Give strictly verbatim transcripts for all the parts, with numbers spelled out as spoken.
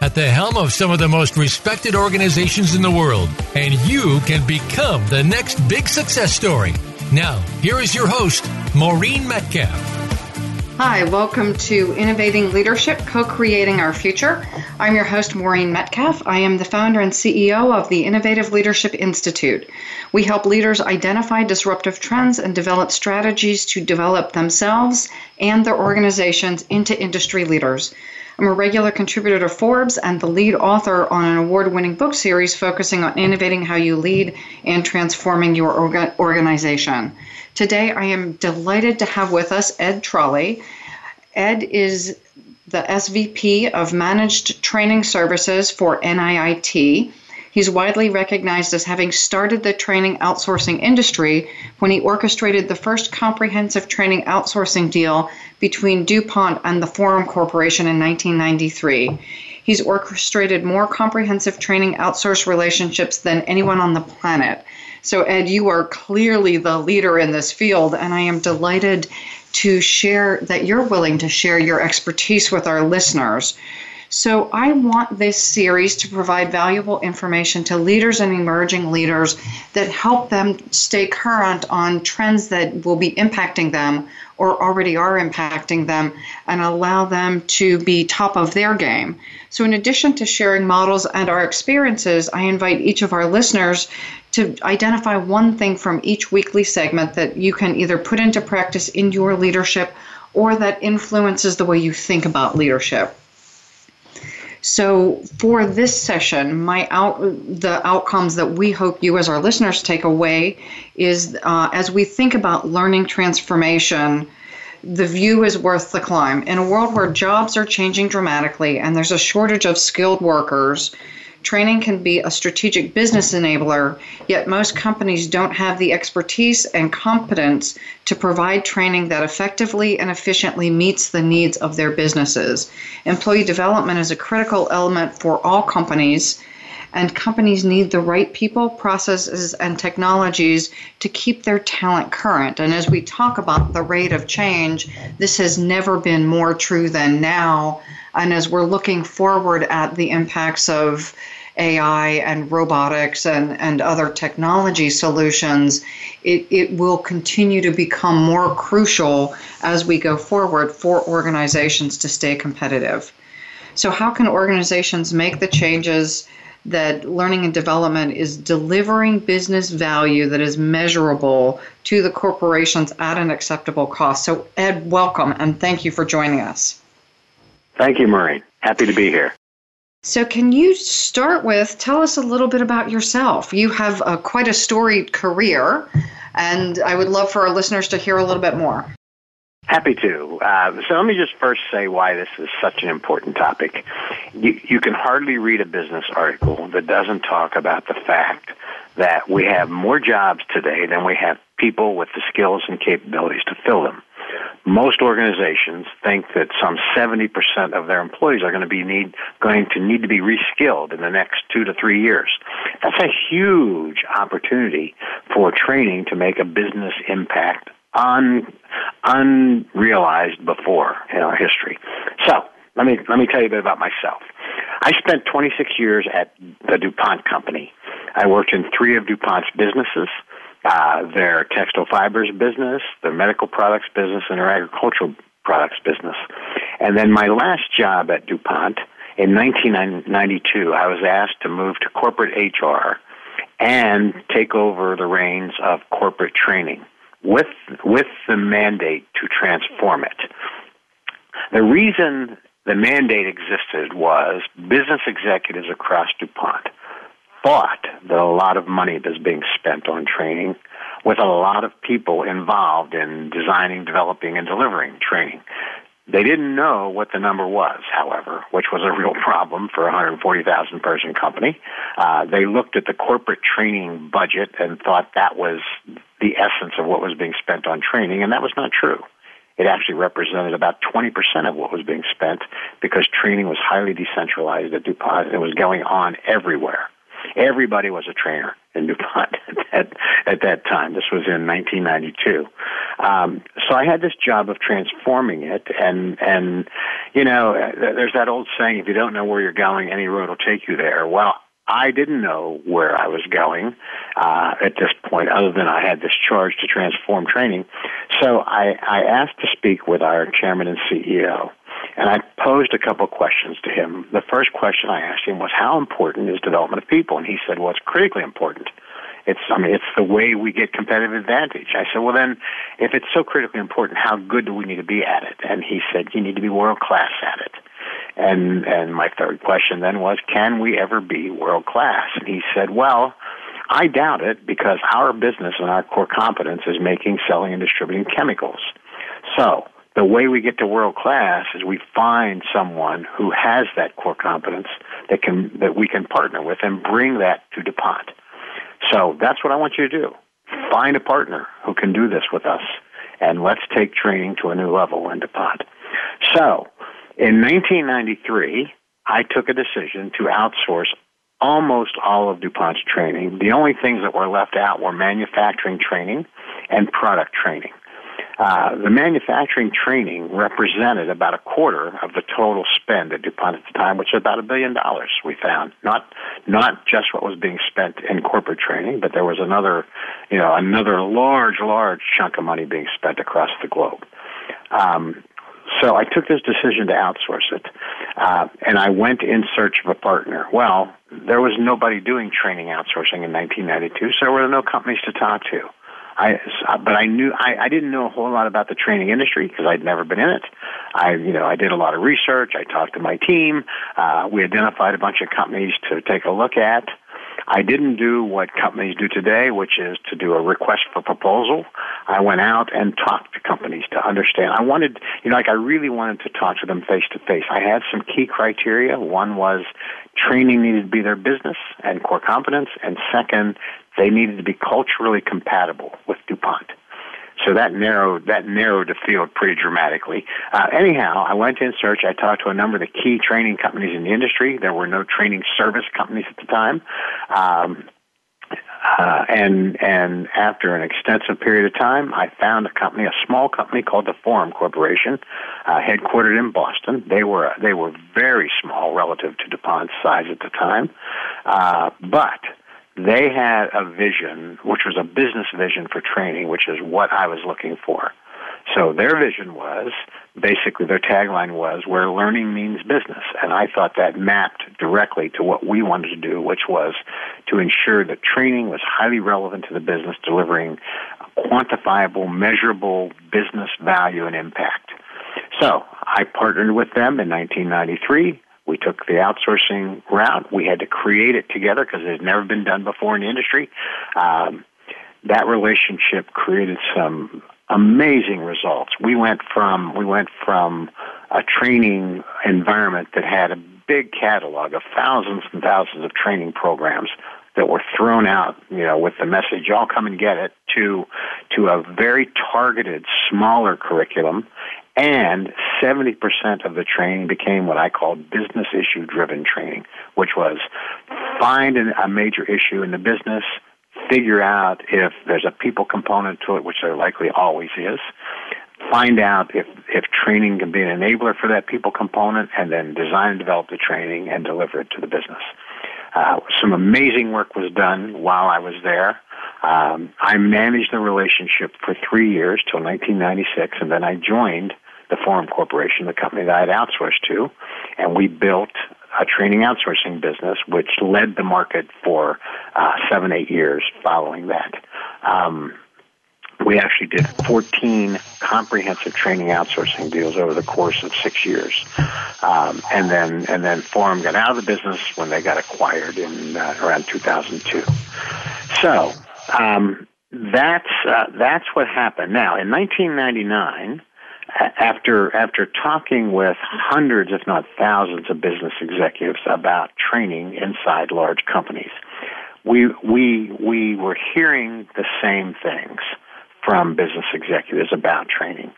at the helm of some of the most respected organizations in the world, and you can become the next big success story. Now, here is your host, Maureen Metcalf. Hi, welcome to Innovating Leadership, Co-Creating Our Future. I'm your host, Maureen Metcalf. I am the founder and C E O of the Innovative Leadership Institute. We help leaders identify disruptive trends and develop strategies to develop themselves and their organizations into industry leaders. I'm a regular contributor to Forbes and the lead author on an award-winning book series focusing on innovating how you lead and transforming your orga- organization. Today, I am delighted to have with us Ed Trolley. Ed is the S V P of Managed Training Services for N I I T. He's widely recognized as having started the training outsourcing industry when he orchestrated the first comprehensive training outsourcing deal between DuPont and the Forum Corporation in nineteen ninety-three. He's orchestrated more comprehensive training outsource relationships than anyone on the planet. So, Ed, you are clearly the leader in this field, and I am delighted to share that you're willing to share your expertise with our listeners. So I want this series to provide valuable information to leaders and emerging leaders that help them stay current on trends that will be impacting them or already are impacting them and allow them to be top of their game. So in addition to sharing models and our experiences, I invite each of our listeners to identify one thing from each weekly segment that you can either put into practice in your leadership or that influences the way you think about leadership. So for this session, my out, the outcomes that we hope you as our listeners take away is uh, as we think about learning transformation, the view is worth the climb. In a world where jobs are changing dramatically and there's a shortage of skilled workers, training can be a strategic business enabler, yet most companies don't have the expertise and competence to provide training that effectively and efficiently meets the needs of their businesses. Employee development is a critical element for all companies, and companies need the right people, processes, and technologies to keep their talent current. And as we talk about the rate of change, this has never been more true than now. And as we're looking forward at the impacts of A I and robotics and, and other technology solutions, it, it will continue to become more crucial as we go forward for organizations to stay competitive. So how can organizations make the changes that learning and development is delivering business value that is measurable to the corporations at an acceptable cost? So Ed, welcome, and thank you for joining us. Thank you, Maureen. Happy to be here. So can you start with, tell us a little bit about yourself. You have a, quite a storied career, and I would love for our listeners to hear a little bit more. Happy to. Uh, so let me just first say why this is such an important topic. You, you can hardly read a business article that doesn't talk about the fact that we have more jobs today than we have people with the skills and capabilities to fill them. Most organizations think that some seventy percent of their employees are going to be need, going to need to be reskilled in the next two to three years. That's a huge opportunity for training to make a business impact un, unrealized before in our history. So let me let me tell you a bit about myself. I spent twenty-six years at the DuPont company. I worked in three of DuPont's businesses. Uh, their textile fibers business, their medical products business, and their agricultural products business. And then my last job at DuPont in nineteen ninety-two, I was asked to move to corporate H R and take over the reins of corporate training with, with the mandate to transform it. The reason the mandate existed was business executives across DuPont thought that a lot of money was being spent on training with a lot of people involved in designing, developing, and delivering training. They didn't know what the number was, however, which was a real problem for a one hundred forty thousand person company. Uh, they looked at the corporate training budget and thought that was the essence of what was being spent on training, and that was not true. It actually represented about twenty percent of what was being spent because training was highly decentralized at DuPont and was going on everywhere. Everybody was a trainer in DuPont at, at that time. This was in nineteen ninety-two. Um, so I had this job of transforming it, and, and you know, there's that old saying, if you don't know where you're going, any road will take you there. Well, I didn't know where I was going uh, at this point, other than I had this charge to transform training. So I, I asked to speak with our chairman and C E O, and I posed a couple questions to him. The first question I asked him was, how important is development of people? And he said, well, it's critically important. It's, I mean, it's the way we get competitive advantage. I said, well, then, if it's so critically important, how good do we need to be at it? And he said, you need to be world-class at it. And and my third question then was, can we ever be world-class? And he said, well, I doubt it, because our business and our core competence is making, selling, and distributing chemicals. So the way we get to world-class is we find someone who has that core competence that can that we can partner with and bring that to DuPont. So that's what I want you to do. Find a partner who can do this with us, and let's take training to a new level in DuPont. So in nineteen ninety-three, I took a decision to outsource almost all of DuPont's training. The only things that were left out were manufacturing training and product training. Uh, the manufacturing training represented about a quarter of the total spend at DuPont at the time, which is about a billion dollars, we found. Not not just what was being spent in corporate training, but there was another, you know, another large, large chunk of money being spent across the globe. Um So I took this decision to outsource it, uh, and I went in search of a partner. Well, there was nobody doing training outsourcing in nineteen ninety-two, so there were no companies to talk to. I, but I knew I, I didn't know a whole lot about the training industry because I'd never been in it. I, you know, I did a lot of research. I talked to my team. Uh, we identified a bunch of companies to take a look at. I didn't do what companies do today, which is to do a request for proposal. I went out and talked to companies to understand. I wanted, you know, like I really wanted to talk to them face to face. I had some key criteria. One was training needed to be their business and core competence, and second, they needed to be culturally compatible with DuPont. So that narrowed that narrowed the field pretty dramatically. Uh, anyhow, I went in search. I talked to a number of the key training companies in the industry. There were no training service companies at the time. Um, uh, and and after an extensive period of time, I found a company, a small company called the Forum Corporation, uh, headquartered in Boston. They were they were very small relative to DuPont's size at the time, uh, but they had a vision, which was a business vision for training, which is what I was looking for. So their vision was, basically their tagline was, where learning means business. And I thought that mapped directly to what we wanted to do, which was to ensure that training was highly relevant to the business, delivering quantifiable, measurable business value and impact. So I partnered with them in nineteen ninety-three. We took the outsourcing route. We had to create it together because it had never been done before in the industry. Um, that relationship created some amazing results. We went from we went from a training environment that had a big catalog of thousands and thousands of training programs that were thrown out, you know, with the message, y'all come and get it, to to a very targeted, smaller curriculum. And seventy percent of the training became what I called business issue-driven training, which was find an, a major issue in the business, figure out if there's a people component to it, which there likely always is, find out if, if training can be an enabler for that people component, and then design and develop the training and deliver it to the business. Uh, some amazing work was done while I was there. Um, I managed the relationship for three years till nineteen ninety-six, and then I joined the Forum Corporation, the company that I had outsourced to, and we built a training outsourcing business, which led the market for uh, seven, eight years following that. Um, we actually did fourteen comprehensive training outsourcing deals over the course of six years. Um, and then and then Forum got out of the business when they got acquired in uh, around two thousand two. So um, that's, uh, that's what happened. Now, in nineteen ninety-nine... after after talking with hundreds, if not thousands, of business executives about training inside large companies, we we we were hearing the same things from business executives about training.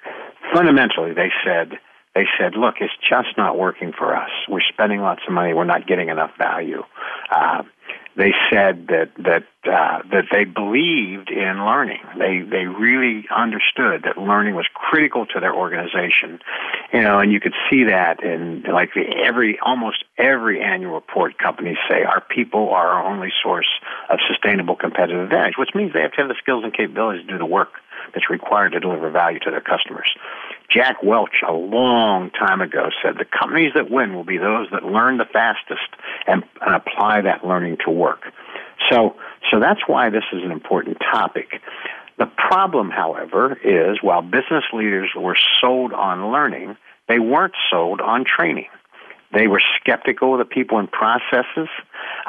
Fundamentally, they said they said, "Look, it's just not working for us. We're spending lots of money. We're not getting enough value." Uh, They said that that uh, that they believed in learning. They they really understood that learning was critical to their organization, you know. And you could see that in like the every almost every annual report. Companies say our people are our only source of sustainable competitive advantage, which means they have to have the skills and capabilities to do the work that's required to deliver value to their customers. Jack Welch, a long time ago, said the companies that win will be those that learn the fastest and, and apply that learning to work. So, so that's why this is an important topic. The problem, however, is while business leaders were sold on learning, they weren't sold on training. They were skeptical of the people and processes.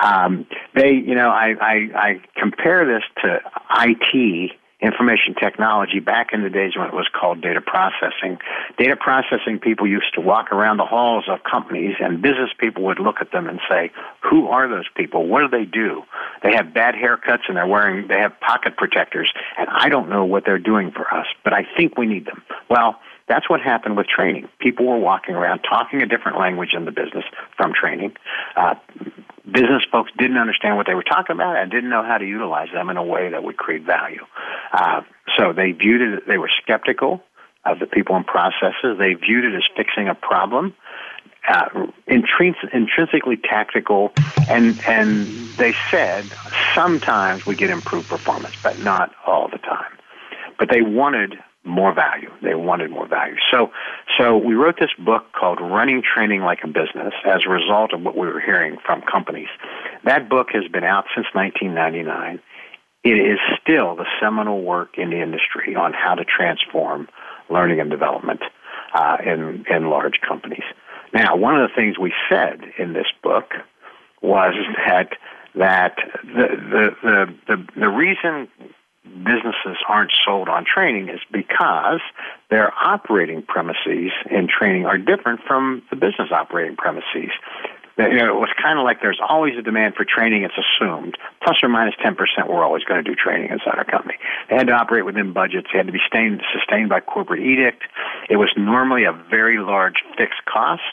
Um, they, you know, I, I, I compare this to I T. Information technology back in the days when it was called data processing. Data processing people used to walk around the halls of companies, and business people would look at them and say, "Who are those people? What do they do? They have bad haircuts and they're wearing, they have pocket protectors, and I don't know what they're doing for us, but I think we need them." Well, that's what happened with training. People were walking around talking a different language in the business from training. Uh, business folks didn't understand what they were talking about and didn't know how to utilize them in a way that would create value. Uh, so they viewed it, they were skeptical of the people and processes. They viewed it as fixing a problem, uh, intrins- intrinsically tactical, and, and they said sometimes we get improved performance, but not all the time. But they wanted more value. They wanted more value. So so we wrote this book called Running Training Like a Business as a result of what we were hearing from companies. That book has been out since nineteen ninety-nine. It is still the seminal work in the industry on how to transform learning and development uh, in, in large companies. Now, one of the things we said in this book was that that the the the, the, the reason businesses aren't sold on training is because their operating premises in training are different from the business operating premises. You know, it was kind of like there's always a demand for training. It's assumed, plus or minus ten percent, we're always going to do training inside our company. They had to operate within budgets. They had to be sustained, sustained by corporate edict. It was normally a very large fixed cost,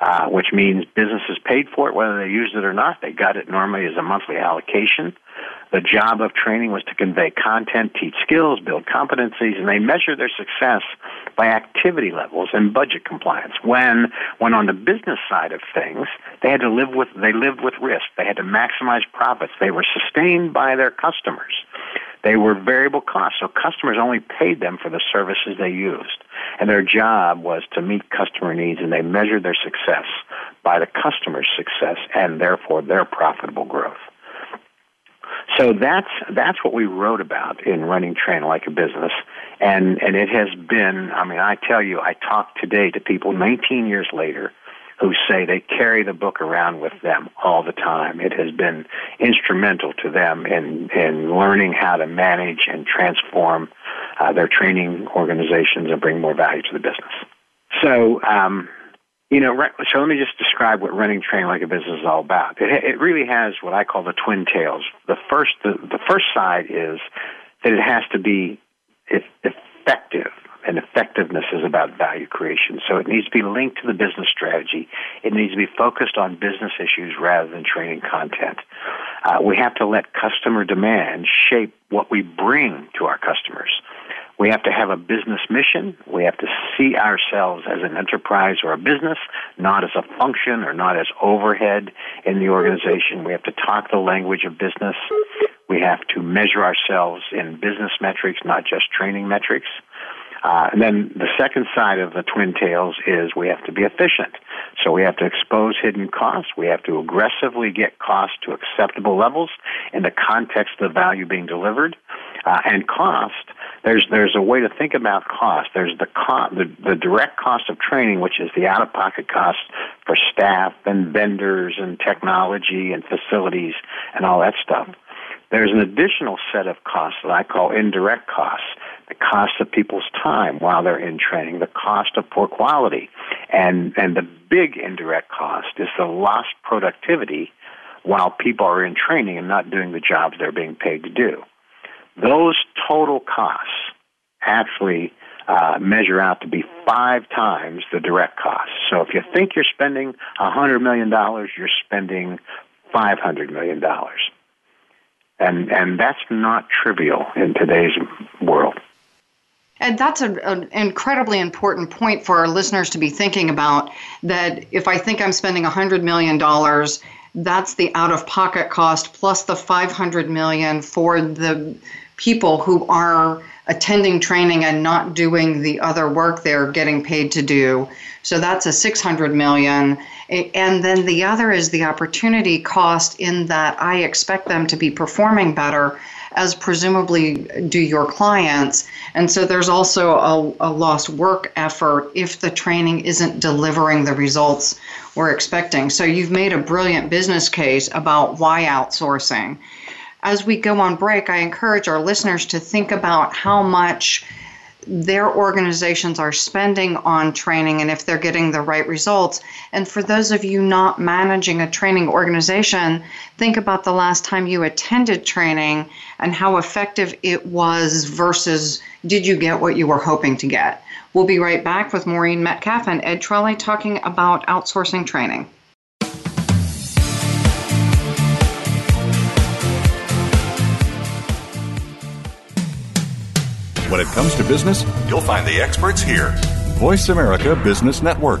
uh, which means businesses paid for it, whether they used it or not. They got it normally as a monthly allocation. The job of training was to convey content, teach skills, build competencies, and they measure their success by activity levels and budget compliance. When, when on the business side of things, they had to live with, they lived with risk. They had to maximize profits. They were sustained by their customers. They were variable costs, so customers only paid them for the services they used. And their job was to meet customer needs, and they measured their success by the customer's success and therefore their profitable growth. So that's that's what we wrote about in Running Train Like a Business, and and it has been, I mean, I tell you, I talk today to people nineteen years later who say they carry the book around with them all the time. It has been instrumental to them in, in learning how to manage and transform uh, their training organizations and bring more value to the business. So, um You know, so let me just describe what Running Train Like a Business is all about. It, it really has what I call the twin tails. The first, the, the first side is that it has to be effective, and effectiveness is about value creation. So it needs to be linked to the business strategy. It needs to be focused on business issues rather than training content. Uh, we have to let customer demand shape what we bring to our customers. We have to have a business mission. We have to see ourselves as an enterprise or a business, not as a function or not as overhead in the organization. We have to talk the language of business. We have to measure ourselves in business metrics, not just training metrics. Uh, and then the second side of the twin tails is we have to be efficient. So we have to expose hidden costs. We have to aggressively get costs to acceptable levels in the context of the value being delivered. Uh, and cost, there's there's a way to think about cost. There's the, co- the the direct cost of training, which is the out-of-pocket cost for staff and vendors and technology and facilities and all that stuff. There's an additional set of costs that I call indirect costs, the cost of people's time while they're in training, the cost of poor quality. And, and the big indirect cost is the lost productivity while people are in training and not doing the jobs they're being paid to do. Those total costs actually uh, measure out to be five times the direct costs. So if you think you're spending one hundred million dollars, you're spending five hundred million dollars. And and that's not trivial in today's world. And that's a, an incredibly important point for our listeners to be thinking about, that if I think I'm spending one hundred million dollars, that's the out-of-pocket cost plus the five hundred million dollars for the people who are attending training and not doing the other work they're getting paid to do. So that's a six hundred million dollars. And then the other is the opportunity cost, in that I expect them to be performing better, as presumably do your clients. And so there's also a, a lost work effort if the training isn't delivering the results we're expecting. So you've made a brilliant business case about why outsourcing. As we go on break, I encourage our listeners to think about how much their organizations are spending on training and if they're getting the right results. And for those of you not managing a training organization, think about the last time you attended training and how effective it was versus did you get what you were hoping to get. We'll be right back with Maureen Metcalf and Ed Trolley talking about outsourcing training. When it comes to business, you'll find the experts here. Voice America Business Network.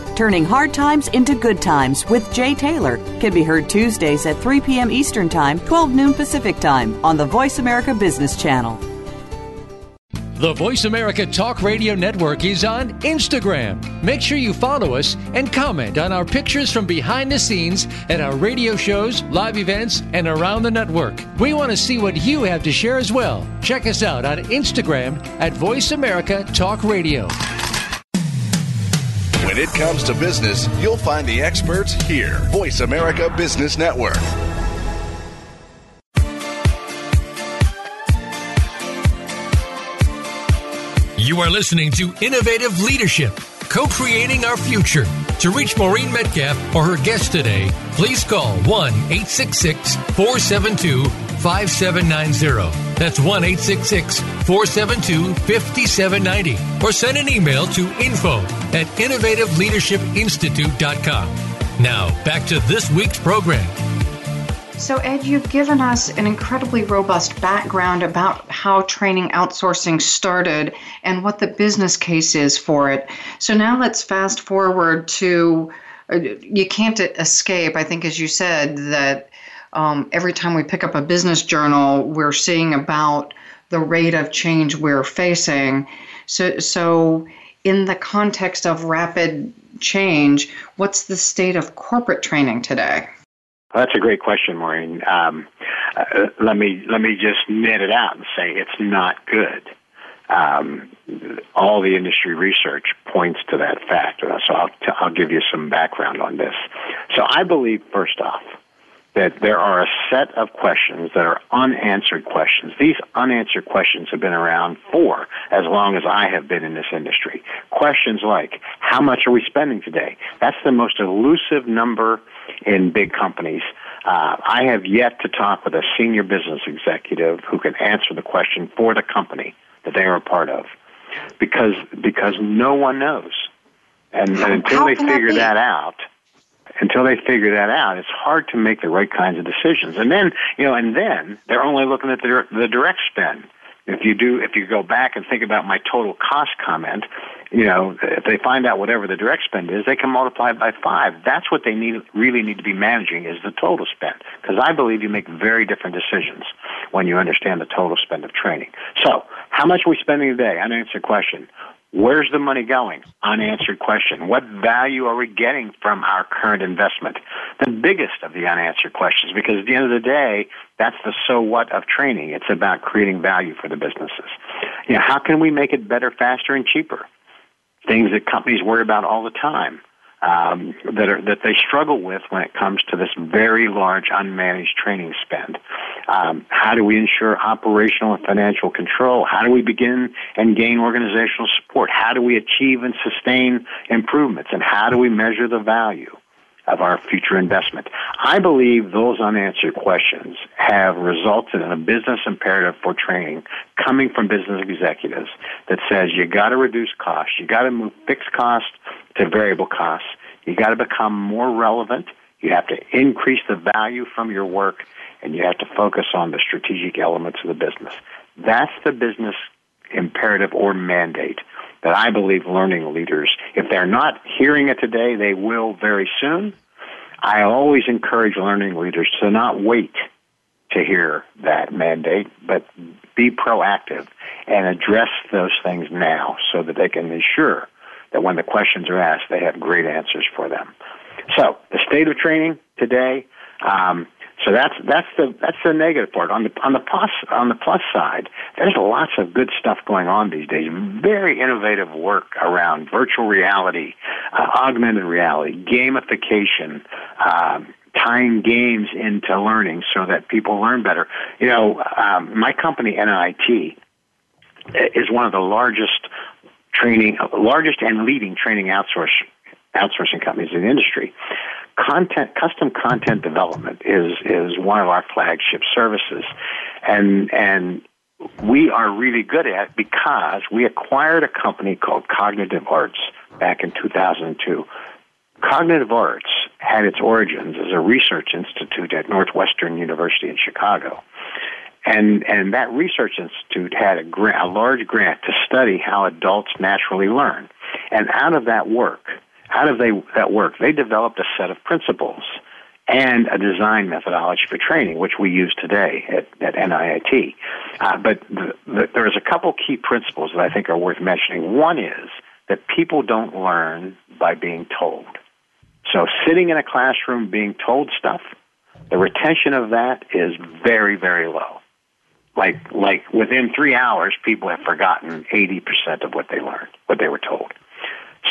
Turning Hard Times into Good Times with Jay Taylor can be heard Tuesdays at three p.m. Eastern Time, twelve noon Pacific Time on the Voice America Business Channel. The Voice America Talk Radio Network is on Instagram. Make sure you follow us and comment on our pictures from behind the scenes at our radio shows, live events, and around the network. We want to see what you have to share as well. Check us out on Instagram at Voice America Talk Radio. When it comes to business, you'll find the experts here. Voice America Business Network. You are listening to Innovative Leadership, co-creating our future. To reach Maureen Metcalf or her guest today, please call one eight six six, four seven two, five seven nine zero. That's one eight six six, four seven two, five seven nine zero. Or send an email to info at innovative leadership institute dot com. Now, back to this week's program. So, Ed, you've given us an incredibly robust background about how training outsourcing started and what the business case is for it. So now let's fast forward to, you can't escape, I think, as you said, that um, every time we pick up a business journal, we're seeing about the rate of change we're facing. So, so in the context of rapid change, what's the state of corporate training today? Well, that's a great question, Maureen. Um, uh, let me let me just net it out and say it's not good. Um, all the industry research points to that fact. So I'll, t- I'll give you some background on this. So I believe, first off, that there are a set of questions that are unanswered questions. These unanswered questions have been around for as long as I have been in this industry. Questions like, how much are we spending today? That's the most elusive number in big companies. Uh, I have yet to talk with a senior business executive who can answer the question for the company that they are a part of, because because no one knows. And, and until they figure that out, until they figure that out, it's hard to make the right kinds of decisions. And then, you know, and then they're only looking at the, the direct spend. If you do, if you go back and think about my total cost comment, you know, if they find out whatever the direct spend is, they can multiply it by five. That's what they need, really need to be managing, is the total spend. Because I believe you make very different decisions when you understand the total spend of training. So, how much are we spending today? Unanswered question. Where's the money going? Unanswered question. What value are we getting from our current investment? The biggest of the unanswered questions, because at the end of the day, that's the so what of training. It's about creating value for the businesses. You know, how can we make it better, faster, and cheaper? Things that companies worry about all the time, um, that are that they struggle with when it comes to this very large unmanaged training spend. Um, how do we ensure operational and financial control? How do we begin and gain organizational support? How do we achieve and sustain improvements? And how do we measure the value of our future investment? I believe those unanswered questions have resulted in a business imperative for training coming from business executives that says you got to reduce costs, you got to move fixed costs to variable costs, you got to become more relevant, you have to increase the value from your work, and you have to focus on the strategic elements of the business. That's the business imperative or mandate that I believe learning leaders, if they're not hearing it today, they will very soon. I always encourage learning leaders to not wait to hear that mandate, but be proactive and address those things now so that they can ensure that when the questions are asked, they have great answers for them. So the state of training today, um, So that's that's the that's the negative part. On the on the plus on the plus side, there's lots of good stuff going on these days. Very innovative work around virtual reality, uh, augmented reality, gamification, uh, tying games into learning so that people learn better. You know, um, my company N I I T is one of the largest training, largest and leading training outsourcing outsourcing companies in the industry. Content, custom content development is, is one of our flagship services, and and we are really good at it because we acquired a company called Cognitive Arts back in two thousand two. Cognitive Arts had its origins as a research institute at Northwestern University in Chicago, and and that research institute had a, grant, a large grant to study how adults naturally learn, and out of that work. How did they that work? They developed a set of principles and a design methodology for training, which we use today at, at N I I T. Uh, but the, the, there's a couple key principles that I think are worth mentioning. One is that people don't learn by being told. So sitting in a classroom being told stuff, the retention of that is very, very low. Like like within three hours, people have forgotten eighty percent of what they learned, what they were told.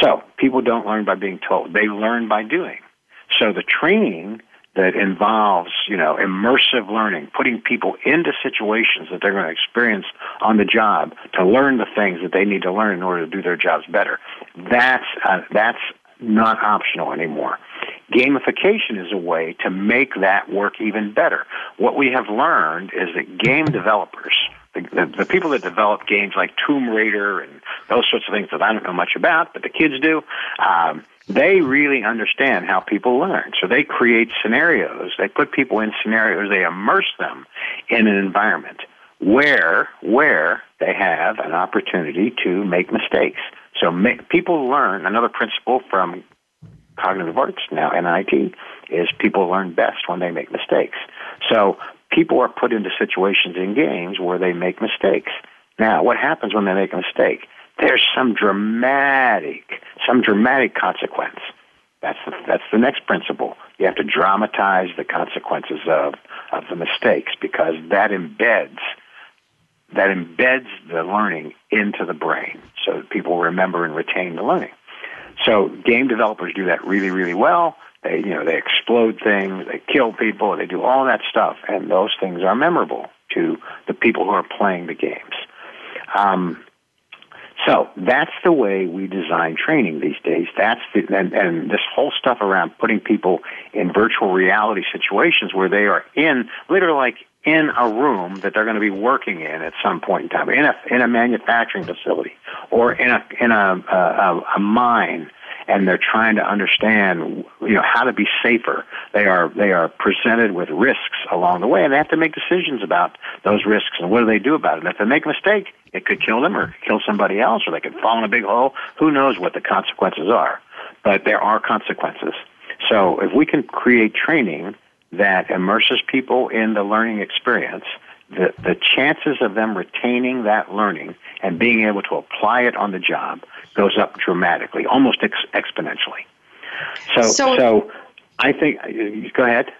So people don't learn by being told. They learn by doing. So the training that involves, you know, immersive learning, putting people into situations that they're going to experience on the job to learn the things that they need to learn in order to do their jobs better, that's uh, that's not optional anymore. Gamification is a way to make that work even better. What we have learned is that game developers, The, the, the people that develop games like Tomb Raider and those sorts of things that I don't know much about, but the kids do, um, they really understand how people learn. So they create scenarios. They put people in scenarios. They immerse them in an environment where where they have an opportunity to make mistakes. So make, people learn. Another principle from Cognitive Arts, now N I I T, is people learn best when they make mistakes. So people are put into situations in games where they make mistakes. Now, what happens when they make a mistake? There's some dramatic, some dramatic consequence. That's the, that's the next principle. You have to dramatize the consequences of, of the mistakes, because that embeds that embeds the learning into the brain so that people remember and retain the learning. So game developers do that really, really well. They, you know, they explode things, they kill people, they do all that stuff, and those things are memorable to the people who are playing the games. Um, so that's the way we design training these days. That's the, and, and this whole stuff around putting people in virtual reality situations where they are in, literally like in a room that they're going to be working in at some point in time, in a, in a manufacturing facility or in a, in a, a, a mine, and they're trying to understand, you know, how to be safer. They are they are presented with risks along the way, and they have to make decisions about those risks and what do they do about it. And if they make a mistake, it could kill them or kill somebody else, or they could fall in a big hole. Who knows what the consequences are? But there are consequences. So if we can create training that immerses people in the learning experience, the, the chances of them retaining that learning and being able to apply it on the job goes up dramatically, almost ex- exponentially. So, so, so I think, go ahead.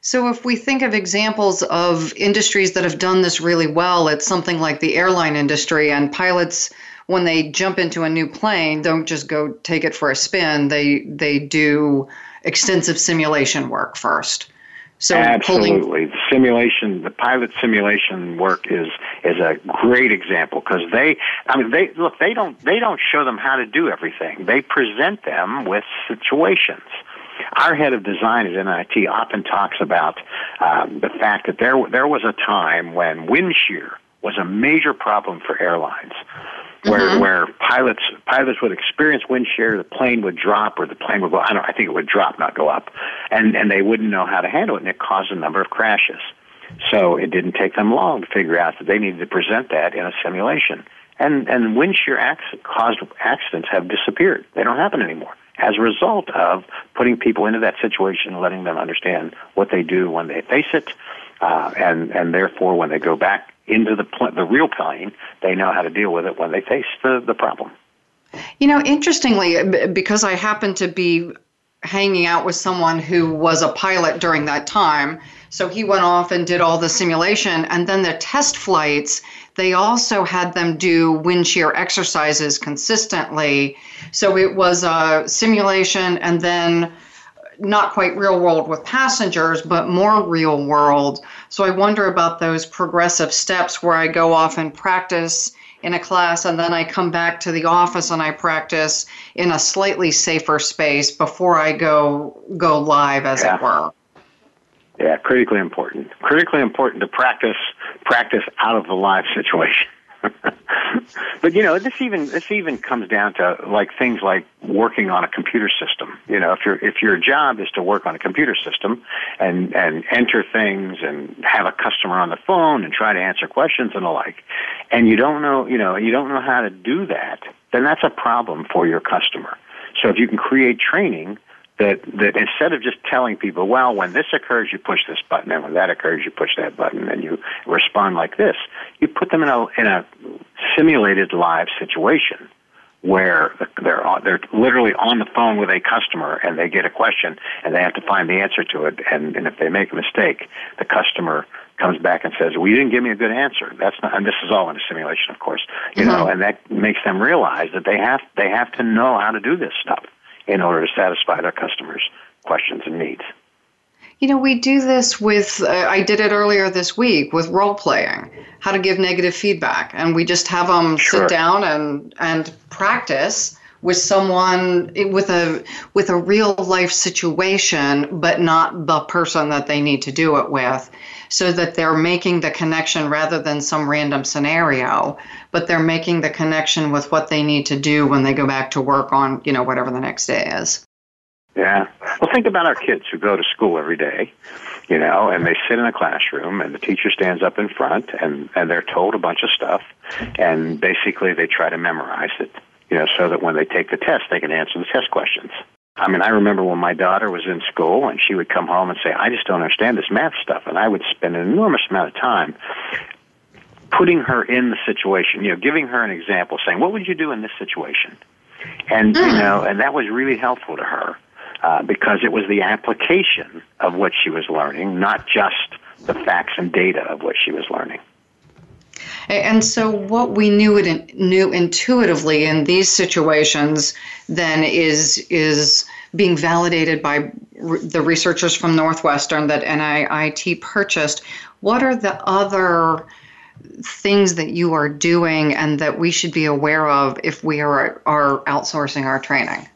So if we think of examples of industries that have done this really well, it's something like the airline industry, and pilots, when they jump into a new plane, don't just go take it for a spin. They they do extensive simulation work first. So absolutely, pulling- the simulation, the pilot simulation work is is a great example, because they, I mean, they look, they don't they don't show them how to do everything. They present them with situations. Our head of design at N I I T often talks about um, the fact that there there was a time when wind shear was a major problem for airlines, where mm-hmm. where pilots pilots would experience wind shear, the plane would drop, or the plane would go, I don't I think it would drop, not go up, and and they wouldn't know how to handle it, and it caused a number of crashes. So it didn't take them long to figure out that they needed to present that in a simulation, and and wind shear accident, caused accidents have disappeared. They don't happen anymore as a result of putting people into that situation and letting them understand what they do when they face it, uh, and and therefore when they go back into the pl- the real plane, they know how to deal with it when they face the, the problem. You know, interestingly, because I happened to be hanging out with someone who was a pilot during that time, so he went off and did all the simulation, and then the test flights, they also had them do wind shear exercises consistently. So it was a simulation and then not quite real world with passengers, but more real world. So I wonder about those progressive steps where I go off and practice in a class, and then I come back to the office and I practice in a slightly safer space before I go go live, as yeah. it were. Yeah, critically important. Critically important to practice practice out of the live situation. But you know, this even this even comes down to like things like working on a computer system. You know, if your if your job is to work on a computer system and and enter things and have a customer on the phone and try to answer questions and the like, and you don't know, you know, you don't know how to do that, then that's a problem for your customer. So if you can create training that that instead of just telling people, well, when this occurs, you push this button, and when that occurs, you push that button, and you respond like this, you put them in a in a simulated live situation where they're on, they're literally on the phone with a customer, and they get a question, and they have to find the answer to it, and, and if they make a mistake, the customer comes back and says, well, you didn't give me a good answer. That's not, and this is all in a simulation, of course, you mm-hmm. know, and that makes them realize that they have they have to know how to do this stuff in order to satisfy their customers' questions and needs. You know, we do this with, uh, I did it earlier this week with role-playing, how to give negative feedback. And we just have them sure. sit down and, and practice with someone, with a with a real-life situation, but not the person that they need to do it with, so that they're making the connection rather than some random scenario, but they're making the connection with what they need to do when they go back to work on, you know, whatever the next day is. Yeah. Well, think about our kids who go to school every day, you know, and they sit in a classroom and the teacher stands up in front and, and they're told a bunch of stuff, and basically they try to memorize it, you know, so that when they take the test, they can answer the test questions. I mean, I remember when my daughter was in school and she would come home and say, I just don't understand this math stuff. And I would spend an enormous amount of time putting her in the situation, you know, giving her an example, saying, what would you do in this situation? And, you know, and that was really helpful to her. uh, because it was the application of what she was learning, not just the facts and data of what she was learning. And so what we knew it knew intuitively in these situations then is is being validated by r- the researchers from Northwestern that N I I T purchased. What are the other things that you are doing and that we should be aware of if we are are outsourcing our training?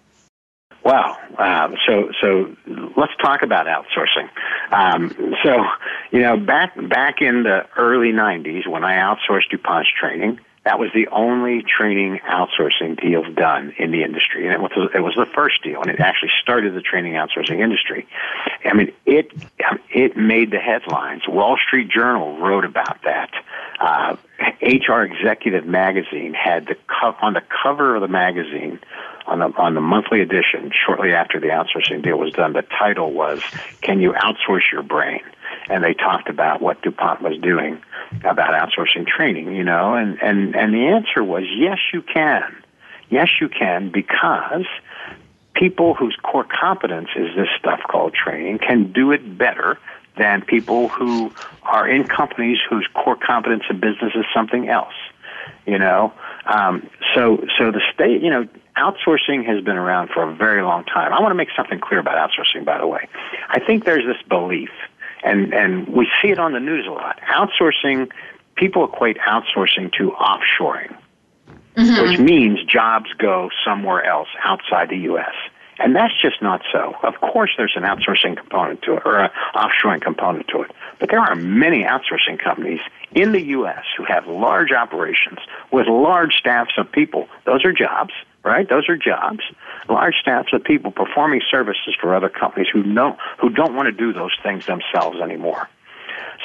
Wow. Uh, so so let's talk about outsourcing. Um, so, you know, back back in the early nineties when I outsourced DuPont's training, that was the only training outsourcing deal done in the industry. And it was, it was the first deal, and it actually started the training outsourcing industry. I mean, it it made the headlines. Wall Street Journal wrote about that. Uh, H R Executive Magazine had the co- on the cover of the magazine, on the, on the monthly edition, shortly after the outsourcing deal was done, the title was, "Can You Outsource Your Brain?" And they talked about what DuPont was doing about outsourcing training, you know, and, and, and the answer was, yes, you can. Yes, you can, because people whose core competence is this stuff called training can do it better than people who are in companies whose core competence in business is something else, you know. Um, so, so the state, you know, outsourcing has been around for a very long time. I want to make something clear about outsourcing, by the way. I think there's this belief, and, and we see it on the news a lot. Outsourcing, people equate outsourcing to offshoring, mm-hmm. which means jobs go somewhere else outside the U S And that's just not so. Of course, there's an outsourcing component to it, or an offshoring component to it. But there are many outsourcing companies in the U S who have large operations with large staffs of people. Those are jobs, right? Those are jobs. Large staffs of people performing services for other companies who know, who don't want to do those things themselves anymore.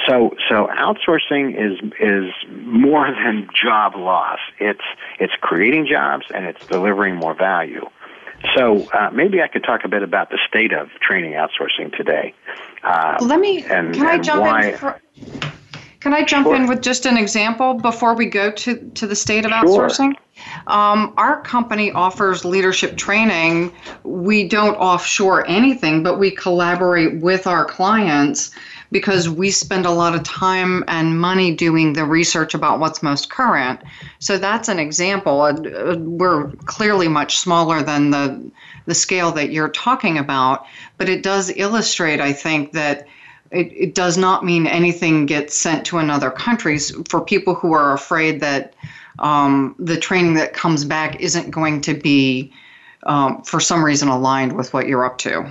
So, so outsourcing is is more than job loss. It's it's creating jobs and it's delivering more value. So uh, maybe I could talk a bit about the state of training outsourcing today. Uh, Let me. And, can I and jump why, in? For, can I jump sure. in with just an example before we go to, to the state of outsourcing? Sure. Um, our company offers leadership training. We don't offshore anything, but we collaborate with our clients because we spend a lot of time and money doing the research about what's most current. So that's an example. We're clearly much smaller than the the scale that you're talking about, but it does illustrate, I think, that it, it does not mean anything gets sent to another country. For people who are afraid that um, the training that comes back isn't going to be, um, for some reason, aligned with what you're up to.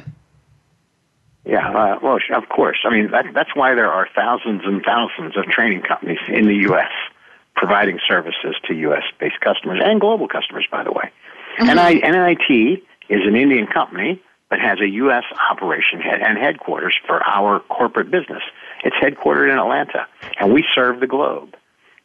Yeah, uh, well, of course. I mean, that, that's why there are thousands and thousands of training companies in the U S providing services to U S-based customers and global customers, by the way. Mm-hmm. N I I T is an Indian company but has a U S operation head and headquarters for our corporate business. It's headquartered in Atlanta, and we serve the globe.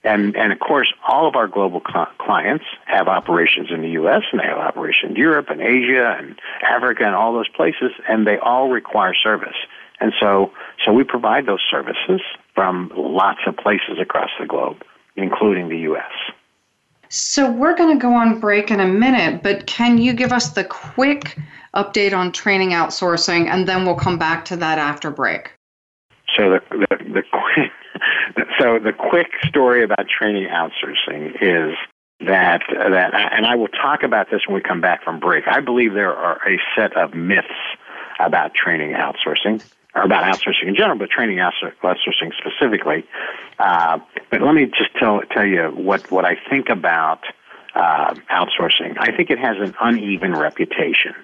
And, and of course, all of our global cl- clients have operations in the U S, and they have operations in Europe and Asia and Africa and all those places, and they all require service. And so so we provide those services from lots of places across the globe, including the U S. So we're going to go on break in a minute, but can you give us the quick update on training outsourcing, and then we'll come back to that after break? So the the, the quick... So the quick story about training outsourcing is that, that, and I will talk about this when we come back from break. I believe there are a set of myths about training outsourcing, or about outsourcing in general, but training outsourcing specifically. Uh, but let me just tell tell you what, what I think about uh, outsourcing. I think it has an uneven reputation.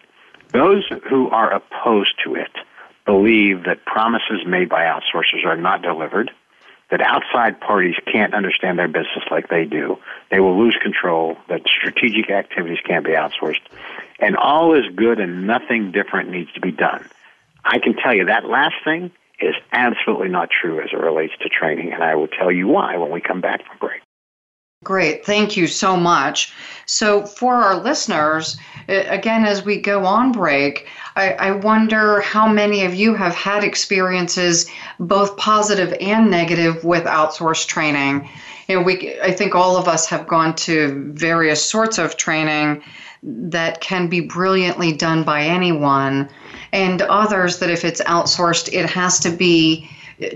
Those who are opposed to it believe that promises made by outsourcers are not delivered, that outside parties can't understand their business like they do. They will lose control, that strategic activities can't be outsourced, and all is good and nothing different needs to be done. I can tell you that last thing is absolutely not true as it relates to training, and I will tell you why when we come back from break. Great. Thank you so much. So for our listeners, again, as we go on break, I, I wonder how many of you have had experiences, both positive and negative, with outsourced training. You know, we, I think all of us have gone to various sorts of training that can be brilliantly done by anyone, and others that if it's outsourced, it has to be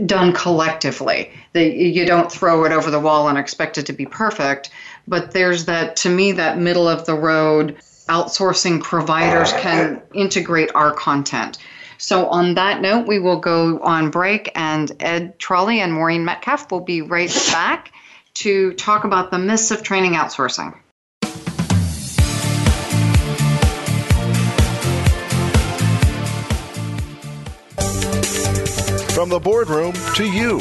done collectively. That you don't throw it over the wall and expect it to be perfect. But there's that, to me, that middle of the road, outsourcing providers can integrate our content. So on that note, we will go on break, and Ed Trolley and Maureen Metcalf will be right back to talk about the myths of training outsourcing. From the boardroom to you,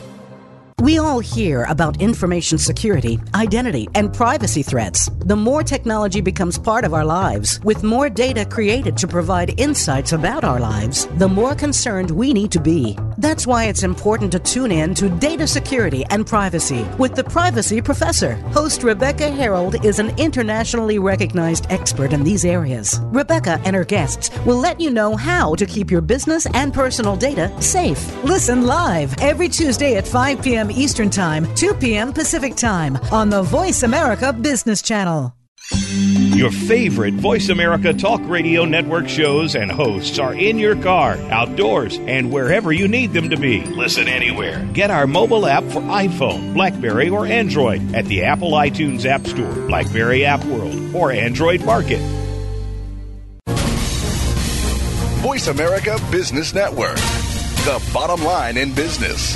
We all hear about information security, identity, and privacy threats. The more technology becomes part of our lives, with more data created to provide insights about our lives, the more concerned we need to be. That's why it's important to tune in to Data Security and Privacy with the Privacy Professor. Host Rebecca Harold is an internationally recognized expert in these areas. Rebecca and her guests will let you know how to keep your business and personal data safe. Listen live every Tuesday at five p.m. Eastern Time, two p.m. Pacific Time on the Voice America Business Channel. Your favorite Voice America Talk Radio Network shows and hosts are in your car, outdoors, and wherever you need them to be. Listen anywhere. Get our mobile app for iPhone, BlackBerry, or Android at the Apple iTunes App Store, BlackBerry App World, or Android Market. Voice America Business Network, the bottom line in business.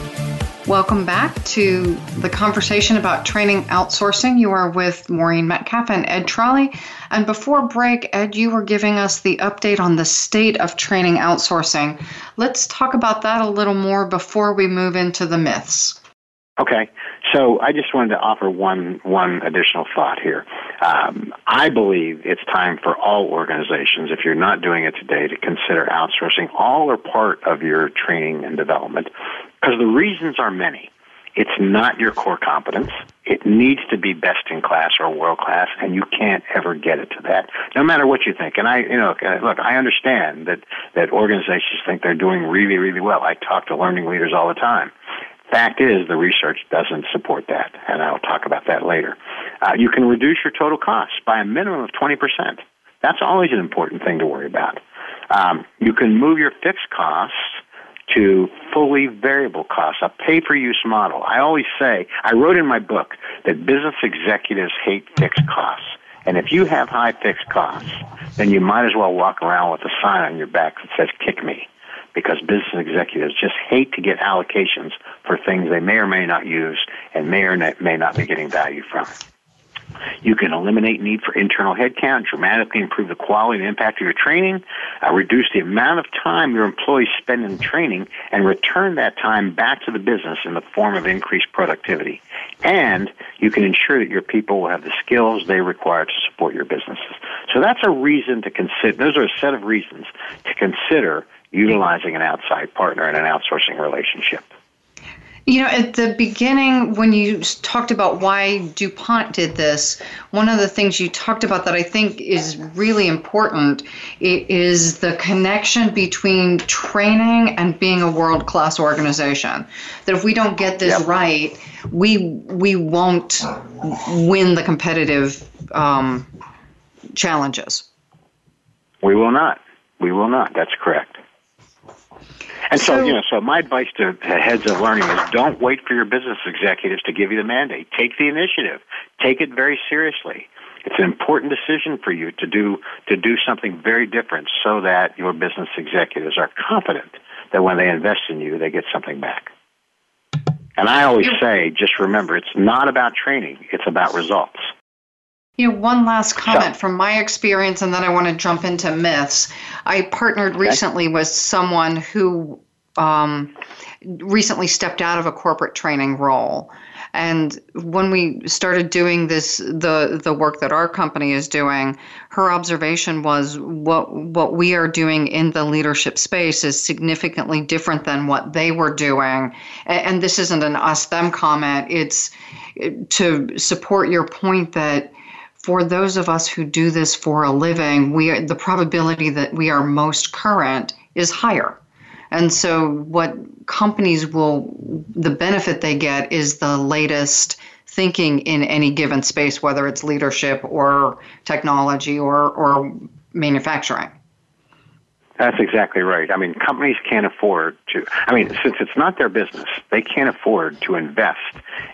Welcome back to the conversation about training outsourcing. You are with Maureen Metcalf and Ed Trolley. And before break, Ed, you were giving us the update on the state of training outsourcing. Let's talk about that a little more before we move into the myths. Okay. So I just wanted to offer one one additional thought here. Um, I believe it's time for all organizations, if you're not doing it today, to consider outsourcing all or part of your training and development, because the reasons are many. It's not your core competence. It needs to be best in class or world class, and you can't ever get it to that, no matter what you think. And I, you know, look, I understand that that organizations think they're doing really, really well. I talk to learning leaders all the time. Fact is, the research doesn't support that, and I'll talk about that later. Uh, you can reduce your total costs by a minimum of twenty percent. That's always an important thing to worry about. Um, you can move your fixed costs to fully variable costs, a pay-per-use model. I always say, I wrote in my book that business executives hate fixed costs. And if you have high fixed costs, then you might as well walk around with a sign on your back that says, "Kick me," because business executives just hate to get allocations for things they may or may not use and may or may not be getting value from. You can eliminate need for internal headcount, dramatically improve the quality and impact of your training, uh, reduce the amount of time your employees spend in training, and return that time back to the business in the form of increased productivity. And you can ensure that your people will have the skills they require to support your businesses. So that's a reason to consider. Those are a set of reasons to consider utilizing an outside partner in an outsourcing relationship. You know, at the beginning, when you talked about why DuPont did this, one of the things you talked about that I think is really important is the connection between training and being a world-class organization. That if we don't get this yep. right, we we won't win the competitive um, challenges. We will not. We will not. That's correct. And so, so, you know, so my advice to heads of learning is don't wait for your business executives to give you the mandate. Take the initiative. Take it very seriously. It's an important decision for you to do to do something very different so that your business executives are confident that when they invest in you, they get something back. And I always say, just remember, it's not about training. It's about results. You know, one last comment from my experience, and then I want to jump into myths. I partnered okay. recently with someone who um, recently stepped out of a corporate training role. And when we started doing this, the the work that our company is doing, her observation was what what we are doing in the leadership space is significantly different than what they were doing. And, and this isn't an us-them comment. It's to support your point that for those of us who do this for a living, we are, the probability that we are most current is higher. And so what companies will, the benefit they get is the latest thinking in any given space, whether it's leadership or technology or, or manufacturing. That's exactly right. I mean, companies can't afford to, I mean, since it's not their business, they can't afford to invest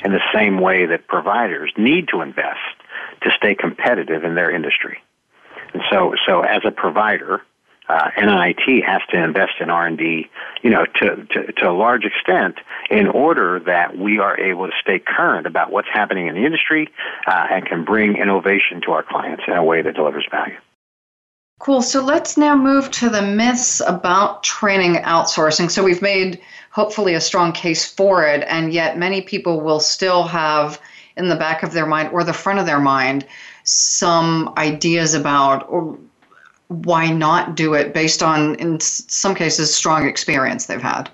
in the same way that providers need to invest to stay competitive in their industry. And so so as a provider, uh, N I I T has to invest in R and D, you know, to, to, to a large extent in order that we are able to stay current about what's happening in the industry uh, and can bring innovation to our clients in a way that delivers value. Cool. So let's now move to the myths about training outsourcing. So we've made hopefully a strong case for it, and yet many people will still have in the back of their mind or the front of their mind some ideas about or why not do it based on, in some cases, strong experience they've had.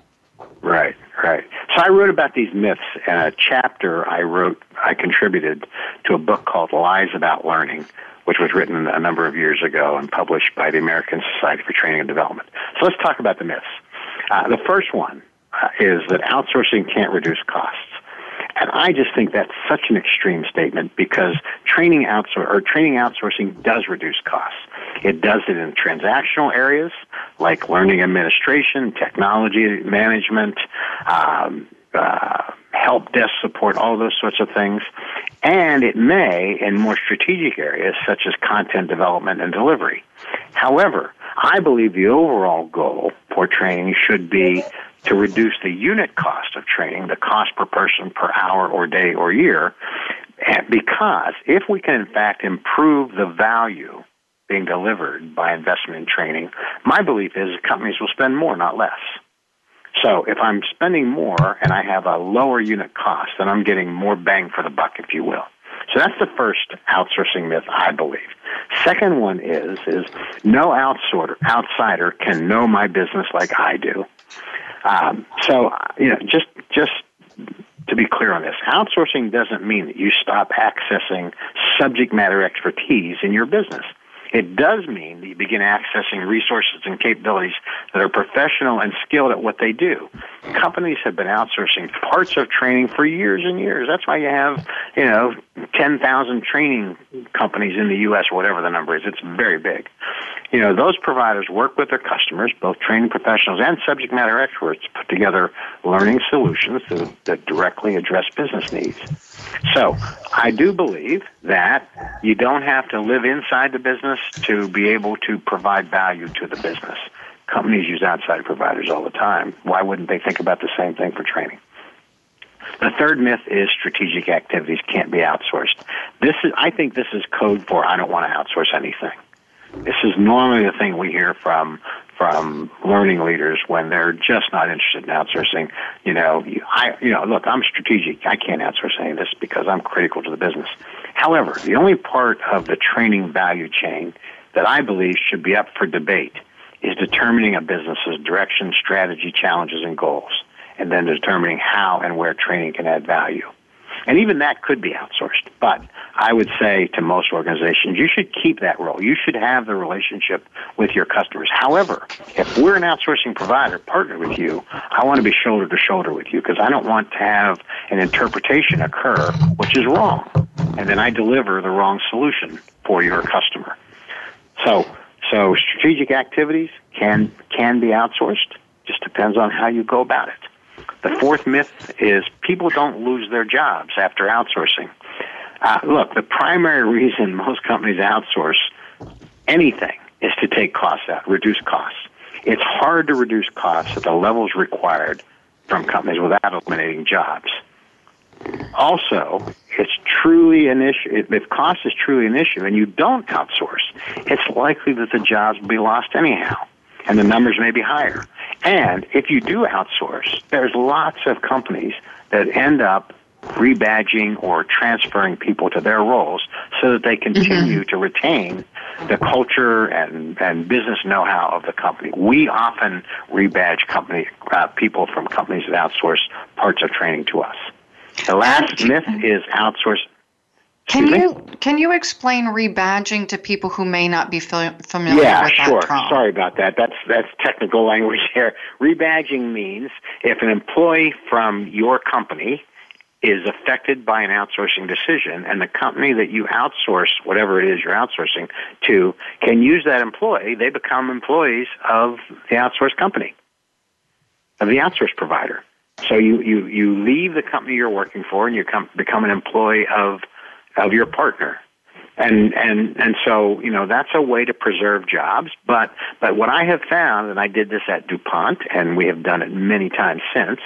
Right, right. So I wrote about these myths in a chapter I wrote, I contributed to a book called Lies About Learning, which was written a number of years ago and published by the American Society for Training and Development. So let's talk about the myths. Uh, the first one uh, is that outsourcing can't reduce costs. And I just think that's such an extreme statement because training outsour- or training outsourcing does reduce costs. It does it in transactional areas like learning administration, technology management, um, uh, help desk support, all those sorts of things. And it may in more strategic areas such as content development and delivery. However, I believe the overall goal for training should be to reduce the unit cost of training, the cost per person per hour or day or year, because if we can in fact improve the value being delivered by investment in training, my belief is companies will spend more, not less. So if I'm spending more and I have a lower unit cost, then I'm getting more bang for the buck, if you will. So that's the first outsourcing myth, I believe. Second one is, is no outsourcer, outsider can know my business like I do. Um, so, you know, just just to be clear on this, outsourcing doesn't mean that you stop accessing subject matter expertise in your business. It does mean that you begin accessing resources and capabilities that are professional and skilled at what they do. Companies have been outsourcing parts of training for years and years. That's why you have, you know, ten thousand training companies in the U S or whatever the number is. It's very big. You know, those providers work with their customers, both training professionals and subject matter experts, to put together learning solutions that, that directly address business needs. So I do believe that you don't have to live inside the business to be able to provide value to the business. Companies use outside providers all the time. Why wouldn't they think about the same thing for training? The third myth is strategic activities can't be outsourced. This is, I think this is code for I don't want to outsource anything. This is normally the thing we hear from from learning leaders when they're just not interested in outsourcing. You know, I you know, look, I'm strategic. I can't outsource any of this because I'm critical to the business. However, the only part of the training value chain that I believe should be up for debate is determining a business's direction, strategy, challenges, and goals, and then determining how and where training can add value. And even that could be outsourced. But I would say to most organizations, you should keep that role. You should have the relationship with your customers. However, if we're an outsourcing provider partner with you, I want to be shoulder to shoulder with you, because I don't want to have an interpretation occur which is wrong, and then I deliver the wrong solution for your customer. So, so strategic activities can can be outsourced. Just depends on how you go about it. The fourth myth is people don't lose their jobs after outsourcing. Uh, look, the primary reason most companies outsource anything is to take costs out, reduce costs. It's hard to reduce costs at the levels required from companies without eliminating jobs. Also, it's truly an issue. If cost is truly an issue and you don't outsource, it's likely that the jobs will be lost anyhow, and the numbers may be higher. And if you do outsource, there's lots of companies that end up rebadging or transferring people to their roles so that they continue mm-hmm. to retain the culture and, and business know-how of the company. We often rebadge company uh, people from companies that outsource parts of training to us. The last uh, myth is outsource. Can you can you explain rebadging to people who may not be familiar with that term? Yeah, sure. Sorry about that. That's that's technical language here. Rebadging means if an employee from your company is affected by an outsourcing decision, and the company that you outsource, whatever it is you're outsourcing to, can use that employee, they become employees of the outsourced company, of the outsourced provider. So you, you, you leave the company you're working for, and you come, become an employee of of your partner. And, and, and so, you know, that's a way to preserve jobs. But, but what I have found, and I did this at DuPont, and we have done it many times since,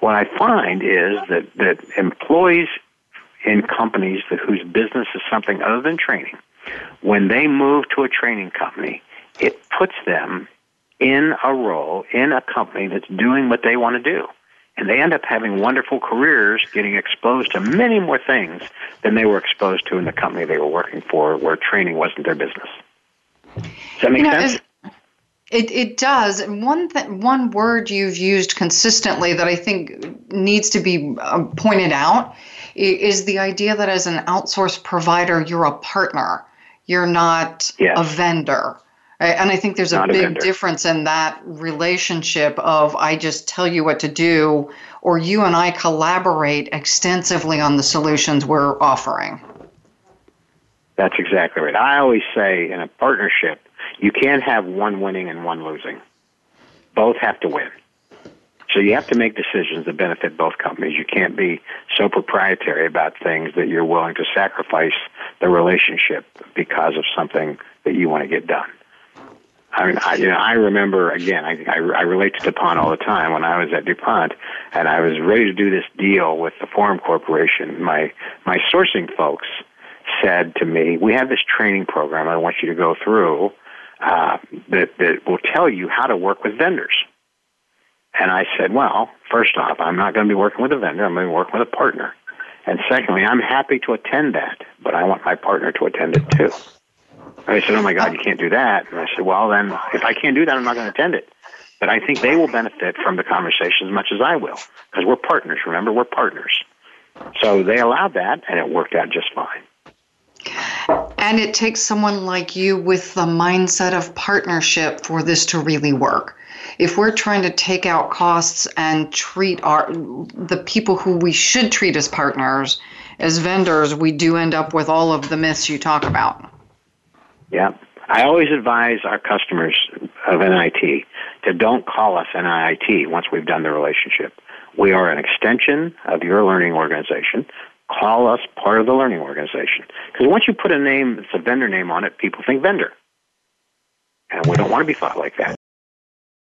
what I find is that, that employees in companies that, whose business is something other than training, when they move to a training company, it puts them in a role in a company that's doing what they want to do. And they end up having wonderful careers, getting exposed to many more things than they were exposed to in the company they were working for, where training wasn't their business. Does that make you know, sense? It it does. And one th- one word you've used consistently that I think needs to be uh, pointed out is the idea that as an outsourced provider, you're a partner. You're not yes. a vendor. And I think there's a Not big a difference in that relationship of I just tell you what to do, or you and I collaborate extensively on the solutions we're offering. That's exactly right. I always say in a partnership, you can't have one winning and one losing. Both have to win. So you have to make decisions that benefit both companies. You can't be so proprietary about things that you're willing to sacrifice the relationship because of something that you want to get done. I mean, I, you know, I remember, again, I, I, I relate to DuPont all the time. When I was at DuPont and I was ready to do this deal with the Forum Corporation, my, my sourcing folks said to me, we have this training program I want you to go through uh, that, that will tell you how to work with vendors. And I said, well, first off, I'm not going to be working with a vendor. I'm going to be working with a partner. And secondly, I'm happy to attend that, but I want my partner to attend it too. I said, oh, my God, you can't do that. And I said, well, then, if I can't do that, I'm not going to attend it. But I think they will benefit from the conversation as much as I will, because we're partners. Remember, we're partners. So they allowed that, and it worked out just fine. And it takes someone like you with the mindset of partnership for this to really work. If we're trying to take out costs and treat our the people who we should treat as partners, as vendors, we do end up with all of the myths you talk about. Yeah. I always advise our customers of N I I T to don't call us N I I T once we've done the relationship. We are an extension of your learning organization. Call us part of the learning organization. Because once you put a name, it's a vendor name on it, people think vendor. And we don't want to be thought like that.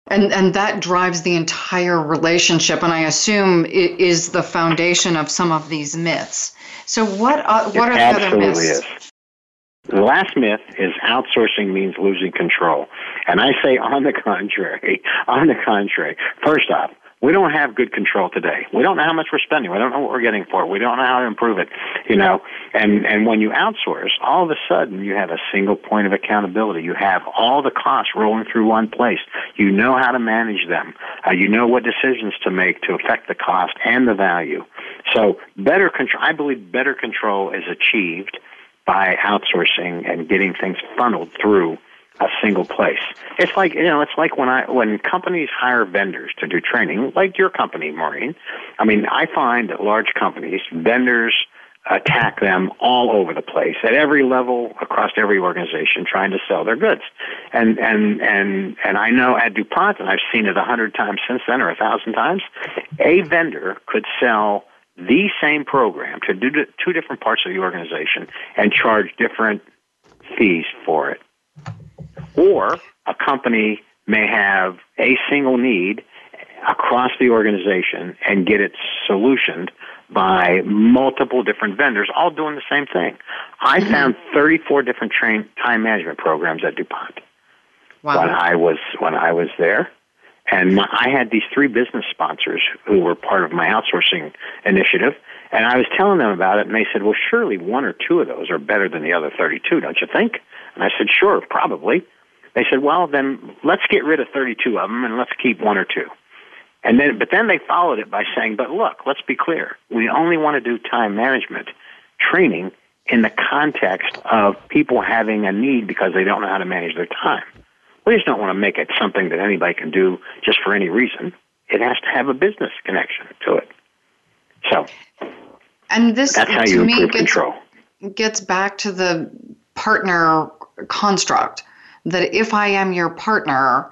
And and that drives the entire relationship, and I assume it is the foundation of some of these myths. So what, uh, what are the other myths? It absolutely is. The last myth is outsourcing means losing control. And I say on the contrary, on the contrary. First off, we don't have good control today. We don't know how much we're spending. We don't know what we're getting for it. We don't know how to improve it, you know. And and when you outsource, all of a sudden you have a single point of accountability. You have all the costs rolling through one place. You know how to manage them. Uh, you know what decisions to make to affect the cost and the value. So better control, I believe better control is achieved by outsourcing and getting things funneled through a single place. It's like, you know, it's like when I, when companies hire vendors to do training, like your company, Maureen. I mean, I find that large companies, vendors attack them all over the place at every level across every organization trying to sell their goods. And, and, and, and I know at DuPont, and I've seen it a hundred times since then or a thousand times, a vendor could sell the same program to do two different parts of the organization and charge different fees for it. Or a company may have a single need across the organization and get it solutioned by multiple different vendors, all doing the same thing. I found thirty-four different train, time management programs at DuPont wow. when I was when I was there. And my, I had these three business sponsors who were part of my outsourcing initiative, and I was telling them about it, and they said, well, surely one or two of those are better than the other thirty-two, don't you think? And I said, sure, probably. They said, well, then let's get rid of thirty-two of them and let's keep one or two. And then, but then they followed it by saying, but look, let's be clear. We only want to do time management training in the context of people having a need because they don't know how to manage their time. We just don't want to make it something that anybody can do just for any reason. It has to have a business connection to it. So and this, that's how you improve control. Gets back to the partner construct, that if I am your partner,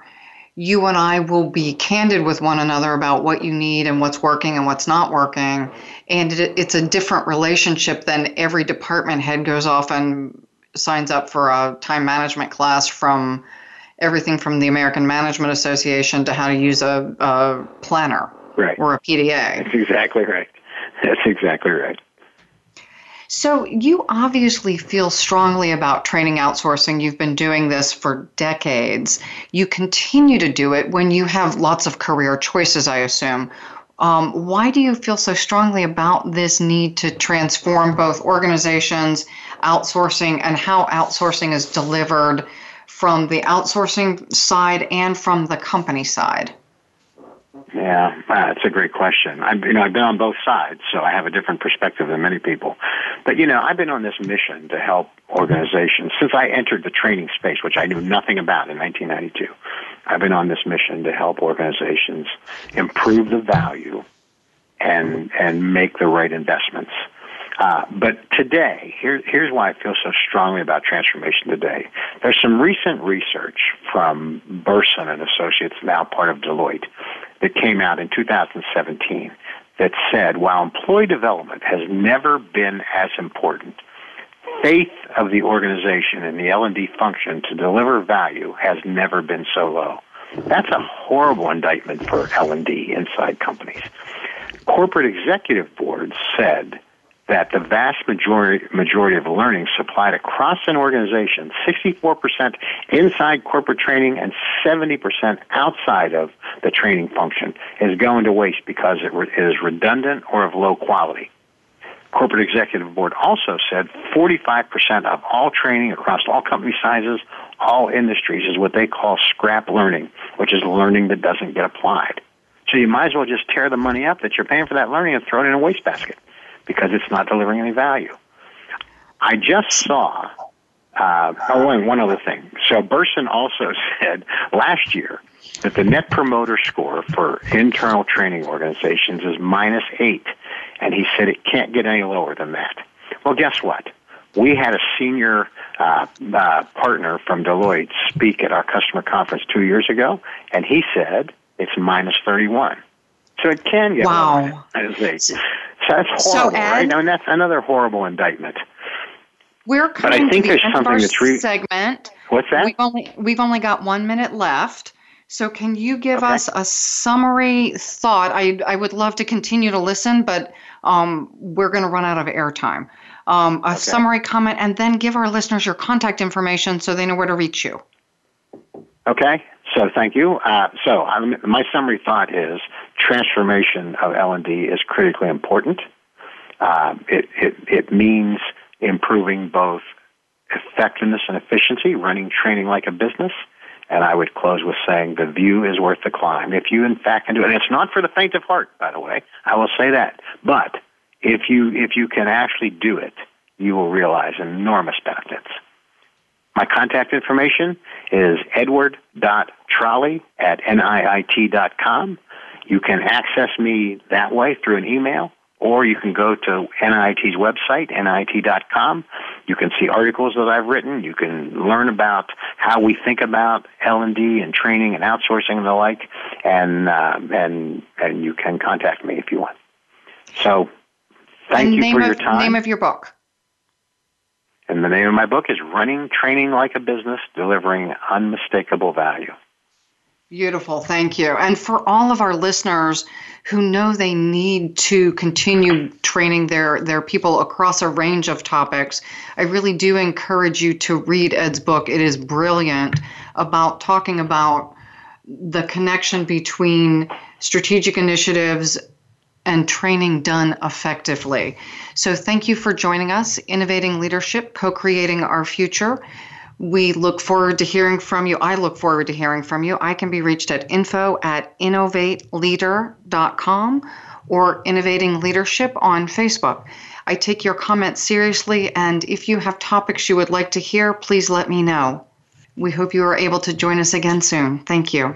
you and I will be candid with one another about what you need and what's working and what's not working. And it, it's a different relationship than every department head goes off and signs up for a time management class from everything from the American Management Association to how to use a, a planner right. or a P D A. That's exactly right. That's exactly right. So you obviously feel strongly about training outsourcing. You've been doing this for decades. You continue to do it when you have lots of career choices, I assume. Um, why do you feel so strongly about this need to transform both organizations, outsourcing, and how outsourcing is delivered from the outsourcing side and from the company side? Yeah, that's a great question. I've, you know, I've been on both sides, so I have a different perspective than many people. But, you know, I've been on this mission to help organizations since I entered the training space, which I knew nothing about in nineteen ninety-two. I've been on this mission to help organizations improve the value and and make the right investments. Uh, but today, here, here's why I feel so strongly about transformation today. There's some recent research from Bersin and Associates, now part of Deloitte, that came out in two thousand seventeen that said, while employee development has never been as important, faith of the organization in the L and D function to deliver value has never been so low. That's a horrible indictment for L and D inside companies. Corporate executive boards said that the vast majority, majority of learning supplied across an organization, sixty-four percent inside corporate training and seventy percent outside of the training function, is going to waste because it re- is redundant or of low quality. Corporate Executive Board also said forty-five percent of all training across all company sizes, all industries, is what they call scrap learning, which is learning that doesn't get applied. So you might as well just tear the money up that you're paying for that learning and throw it in a wastebasket, because it's not delivering any value. I just saw, uh, oh, and one other thing. So Bersin also said last year that the net promoter score for internal training organizations is minus eight, and he said it can't get any lower than that. Well, guess what? We had a senior uh, uh, partner from Deloitte speak at our customer conference two years ago, and he said it's minus thirty-one. So it can get wow. lower than eight. So that's horrible, so, Ed, right? I mean, that's another horrible indictment. We're coming but I think to the there's end something of our that's re- segment. What's that? We've only, we've only got one minute left. So can you give okay. us a summary thought? I I would love to continue to listen, but um, we're going to run out of airtime. Um, a okay. summary comment, and then give our listeners your contact information so they know where to reach you. Okay. So thank you. Uh, so I'm, my summary thought is transformation of L and D is critically important. Uh, it, it, it means improving both effectiveness and efficiency, running training like a business. And I would close with saying the view is worth the climb. If you, in fact, can do it, and it's not for the faint of heart, by the way, I will say that. But if you, if you can actually do it, you will realize enormous benefits. My contact information is edward.trolley at N I I T dot com. You can access me that way through an email, or you can go to N I I T's website, N I I T dot com. You can see articles that I've written. You can learn about how we think about L and D and training and outsourcing and the like, and uh, and and you can contact me if you want. So thank you for your time. Name of your book. And the name of my book is Running Training Like a Business, Delivering Unmistakable Value. Beautiful. Thank you. And for all of our listeners who know they need to continue training their, their people across a range of topics, I really do encourage you to read Ed's book. It is brilliant about talking about the connection between strategic initiatives and training done effectively. So thank you for joining us, Innovating Leadership, Co-Creating Our Future. We look forward to hearing from you. I look forward to hearing from you. I can be reached at info at innovateleader dot com or Innovating Leadership on Facebook. I take your comments seriously, and if you have topics you would like to hear, please let me know. We hope you are able to join us again soon. Thank you.